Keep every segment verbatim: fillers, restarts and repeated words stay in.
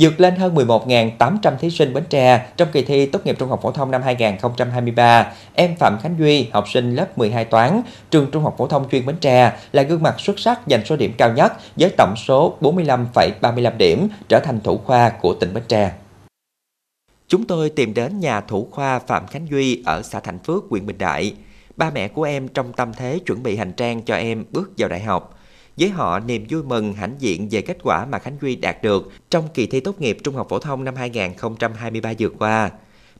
vượt lên hơn mười một nghìn tám trăm thí sinh Bến Tre trong kỳ thi tốt nghiệp trung học phổ thông năm hai nghìn không trăm hai mươi ba. Em Phạm Khánh Duy, học sinh lớp mười hai toán, trường trung học phổ thông chuyên Bến Tre, là gương mặt xuất sắc giành số điểm cao nhất với tổng số bốn mươi lăm phẩy ba mươi lăm điểm, trở thành thủ khoa của tỉnh Bến Tre. Chúng tôi tìm đến nhà thủ khoa Phạm Khánh Duy ở xã Thạnh Phước, huyện Bình Đại. Ba mẹ của em trong tâm thế chuẩn bị hành trang cho em bước vào đại học. Với họ, niềm vui mừng hãnh diện về kết quả mà Khánh Duy đạt được trong kỳ thi tốt nghiệp trung học phổ thông năm hai nghìn không trăm hai mươi ba vừa qua.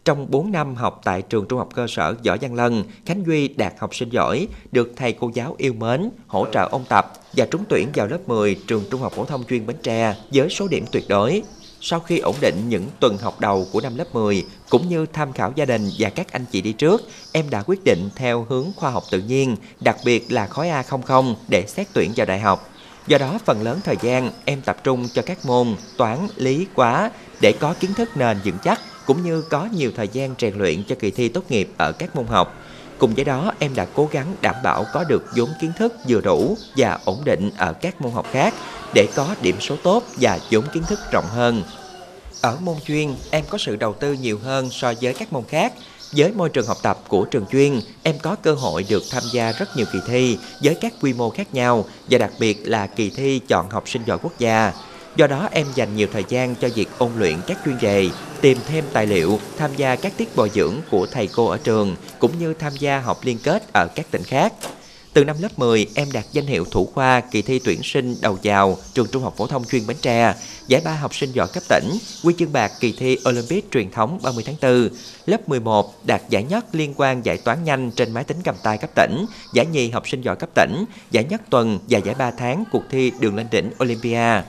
Trong bốn năm học tại trường trung học cơ sở Võ Văn Lân, Khánh Duy đạt học sinh giỏi, được thầy cô giáo yêu mến, hỗ trợ ôn tập và trúng tuyển vào lớp mười trường trung học phổ thông chuyên Bến Tre với số điểm tuyệt đối. Sau khi ổn định những tuần học đầu của năm lớp mười, cũng như tham khảo gia đình và các anh chị đi trước, em đã quyết định theo hướng khoa học tự nhiên, đặc biệt là khối A không không để xét tuyển vào đại học. Do đó, phần lớn thời gian em tập trung cho các môn toán, lý, hóa để có kiến thức nền vững chắc, cũng như có nhiều thời gian rèn luyện cho kỳ thi tốt nghiệp ở các môn học. Cùng với đó, em đã cố gắng đảm bảo có được vốn kiến thức vừa đủ và ổn định ở các môn học khác để có điểm số tốt và vốn kiến thức rộng hơn. Ở môn chuyên, em có sự đầu tư nhiều hơn so với các môn khác. Với môi trường học tập của trường chuyên, em có cơ hội được tham gia rất nhiều kỳ thi với các quy mô khác nhau và đặc biệt là kỳ thi chọn học sinh giỏi quốc gia. Do đó, em dành nhiều thời gian cho việc ôn luyện các chuyên đề, tìm thêm tài liệu, tham gia các tiết bồi dưỡng của thầy cô ở trường, cũng như tham gia học liên kết ở các tỉnh khác. Từ năm lớp mười, em đạt danh hiệu thủ khoa kỳ thi tuyển sinh đầu vào trường trung học phổ thông chuyên Bến Tre, giải ba học sinh giỏi cấp tỉnh, huy chương bạc kỳ thi Olympic truyền thống ba mươi tháng tư. Lớp mười một đạt giải nhất liên quan giải toán nhanh trên máy tính cầm tay cấp tỉnh, giải nhì học sinh giỏi cấp tỉnh, giải nhất tuần và giải ba tháng cuộc thi đường lên đỉnh Olympia.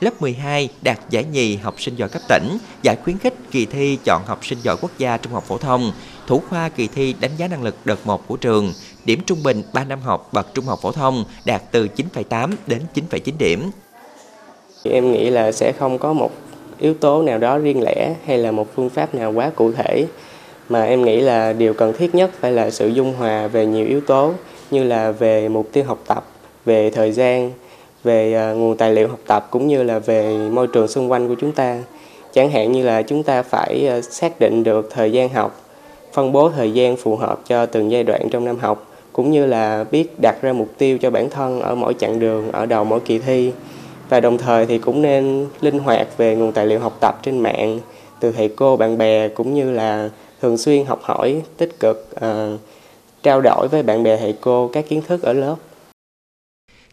Lớp mười hai đạt giải nhì học sinh giỏi cấp tỉnh, giải khuyến khích kỳ thi chọn học sinh giỏi quốc gia trung học phổ thông, thủ khoa kỳ thi đánh giá năng lực đợt một của trường. Điểm trung bình ba năm học bậc trung học phổ thông đạt từ chín phẩy tám đến chín phẩy chín điểm. Em nghĩ là sẽ không có một yếu tố nào đó riêng lẻ hay là một phương pháp nào quá cụ thể, mà em nghĩ là điều cần thiết nhất phải là sự dung hòa về nhiều yếu tố như là về mục tiêu học tập, về thời gian, về nguồn tài liệu học tập cũng như là về môi trường xung quanh của chúng ta. Chẳng hạn như là chúng ta phải xác định được thời gian học, phân bố thời gian phù hợp cho từng giai đoạn trong năm học, cũng như là biết đặt ra mục tiêu cho bản thân ở mỗi chặng đường, ở đầu mỗi kỳ thi. Và đồng thời thì cũng nên linh hoạt về nguồn tài liệu học tập trên mạng, từ thầy cô, bạn bè, cũng như là thường xuyên học hỏi, tích cực, uh, trao đổi với bạn bè, thầy cô các kiến thức ở lớp.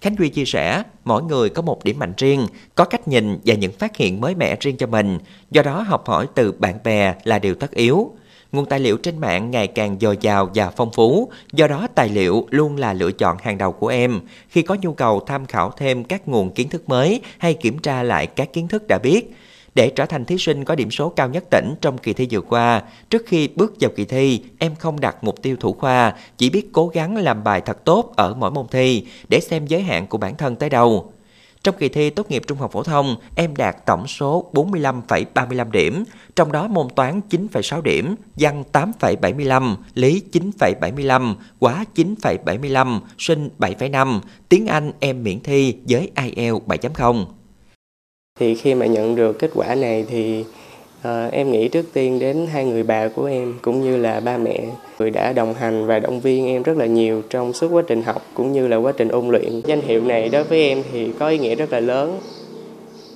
Khánh Duy chia sẻ, mỗi người có một điểm mạnh riêng, có cách nhìn và những phát hiện mới mẻ riêng cho mình, do đó học hỏi từ bạn bè là điều tất yếu. Nguồn tài liệu trên mạng ngày càng dồi dào và phong phú, do đó tài liệu luôn là lựa chọn hàng đầu của em. Khi có nhu cầu tham khảo thêm các nguồn kiến thức mới hay kiểm tra lại các kiến thức đã biết, để trở thành thí sinh có điểm số cao nhất tỉnh trong kỳ thi vừa qua, trước khi bước vào kỳ thi, em không đặt mục tiêu thủ khoa, chỉ biết cố gắng làm bài thật tốt ở mỗi môn thi để xem giới hạn của bản thân tới đâu. Trong kỳ thi tốt nghiệp trung học phổ thông, em đạt tổng số bốn mươi lăm phẩy ba mươi lăm điểm, trong đó môn toán chín phẩy sáu điểm, văn tám phẩy bảy mươi lăm, lý chín phẩy bảy mươi lăm, hóa chín phẩy bảy mươi lăm, sinh bảy phẩy năm, tiếng Anh em miễn thi với ai eo bảy chấm không. Thì khi mà nhận được kết quả này thì uh, em nghĩ trước tiên đến hai người bà của em cũng như là ba mẹ, người đã đồng hành và động viên em rất là nhiều trong suốt quá trình học cũng như là quá trình ôn luyện. Danh hiệu này đối với em thì có ý nghĩa rất là lớn,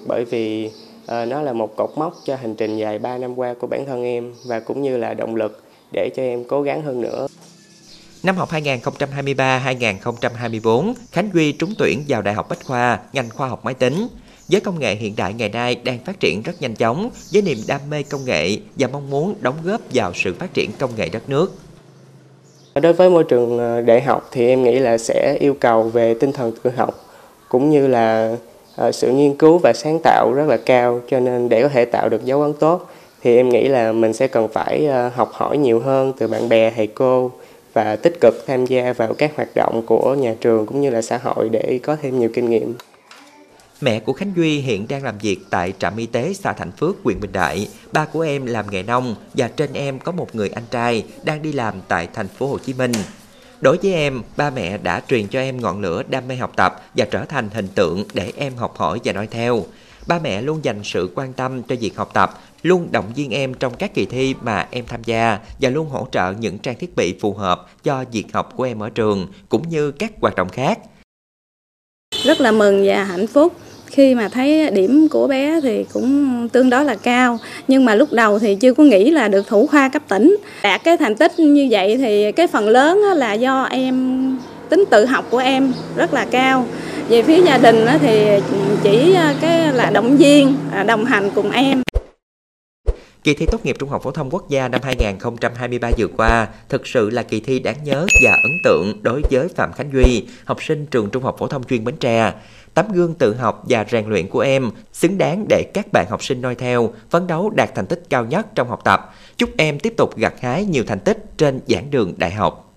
bởi vì uh, nó là một cột mốc cho hành trình dài ba năm qua của bản thân em và cũng như là động lực để cho em cố gắng hơn nữa. Năm học hai nghìn không trăm hai mươi ba hai nghìn không trăm hai mươi bốn, Khánh Duy trúng tuyển vào Đại học Bách Khoa, ngành khoa học máy tính. Với công nghệ hiện đại ngày nay đang phát triển rất nhanh chóng, với niềm đam mê công nghệ và mong muốn đóng góp vào sự phát triển công nghệ đất nước. Đối với môi trường đại học thì em nghĩ là sẽ yêu cầu về tinh thần tự học cũng như là sự nghiên cứu và sáng tạo rất là cao, cho nên để có thể tạo được dấu ấn tốt thì em nghĩ là mình sẽ cần phải học hỏi nhiều hơn từ bạn bè, thầy cô và tích cực tham gia vào các hoạt động của nhà trường cũng như là xã hội để có thêm nhiều kinh nghiệm. Mẹ của Khánh Duy hiện đang làm việc tại trạm y tế xã Thạnh Phước, huyện Bình Đại. Ba của em làm nghề nông và trên em có một người anh trai đang đi làm tại thành phố Hồ Chí Minh. Đối với em, ba mẹ đã truyền cho em ngọn lửa đam mê học tập và trở thành hình tượng để em học hỏi và noi theo. ba mẹ luôn dành sự quan tâm cho việc học tập, luôn động viên em trong các kỳ thi mà em tham gia và luôn hỗ trợ những trang thiết bị phù hợp cho việc học của em ở trường cũng như các hoạt động khác. Rất là mừng và hạnh phúc khi mà thấy điểm của bé thì cũng tương đối là cao, nhưng mà lúc đầu thì chưa có nghĩ là được thủ khoa cấp tỉnh. Đạt cái thành tích như vậy thì cái phần lớn là do em, tính tự học của em rất là cao. Về phía gia đình thì chỉ cái là động viên, đồng hành cùng em. Kỳ thi tốt nghiệp Trung học Phổ thông Quốc gia năm hai nghìn không trăm hai mươi ba vừa qua thực sự là kỳ thi đáng nhớ và ấn tượng đối với Phạm Khánh Duy, học sinh trường Trung học Phổ thông chuyên Bến Tre. Tấm gương tự học và rèn luyện của em xứng đáng để các bạn học sinh noi theo, phấn đấu đạt thành tích cao nhất trong học tập. Chúc em tiếp tục gặt hái nhiều thành tích trên giảng đường đại học.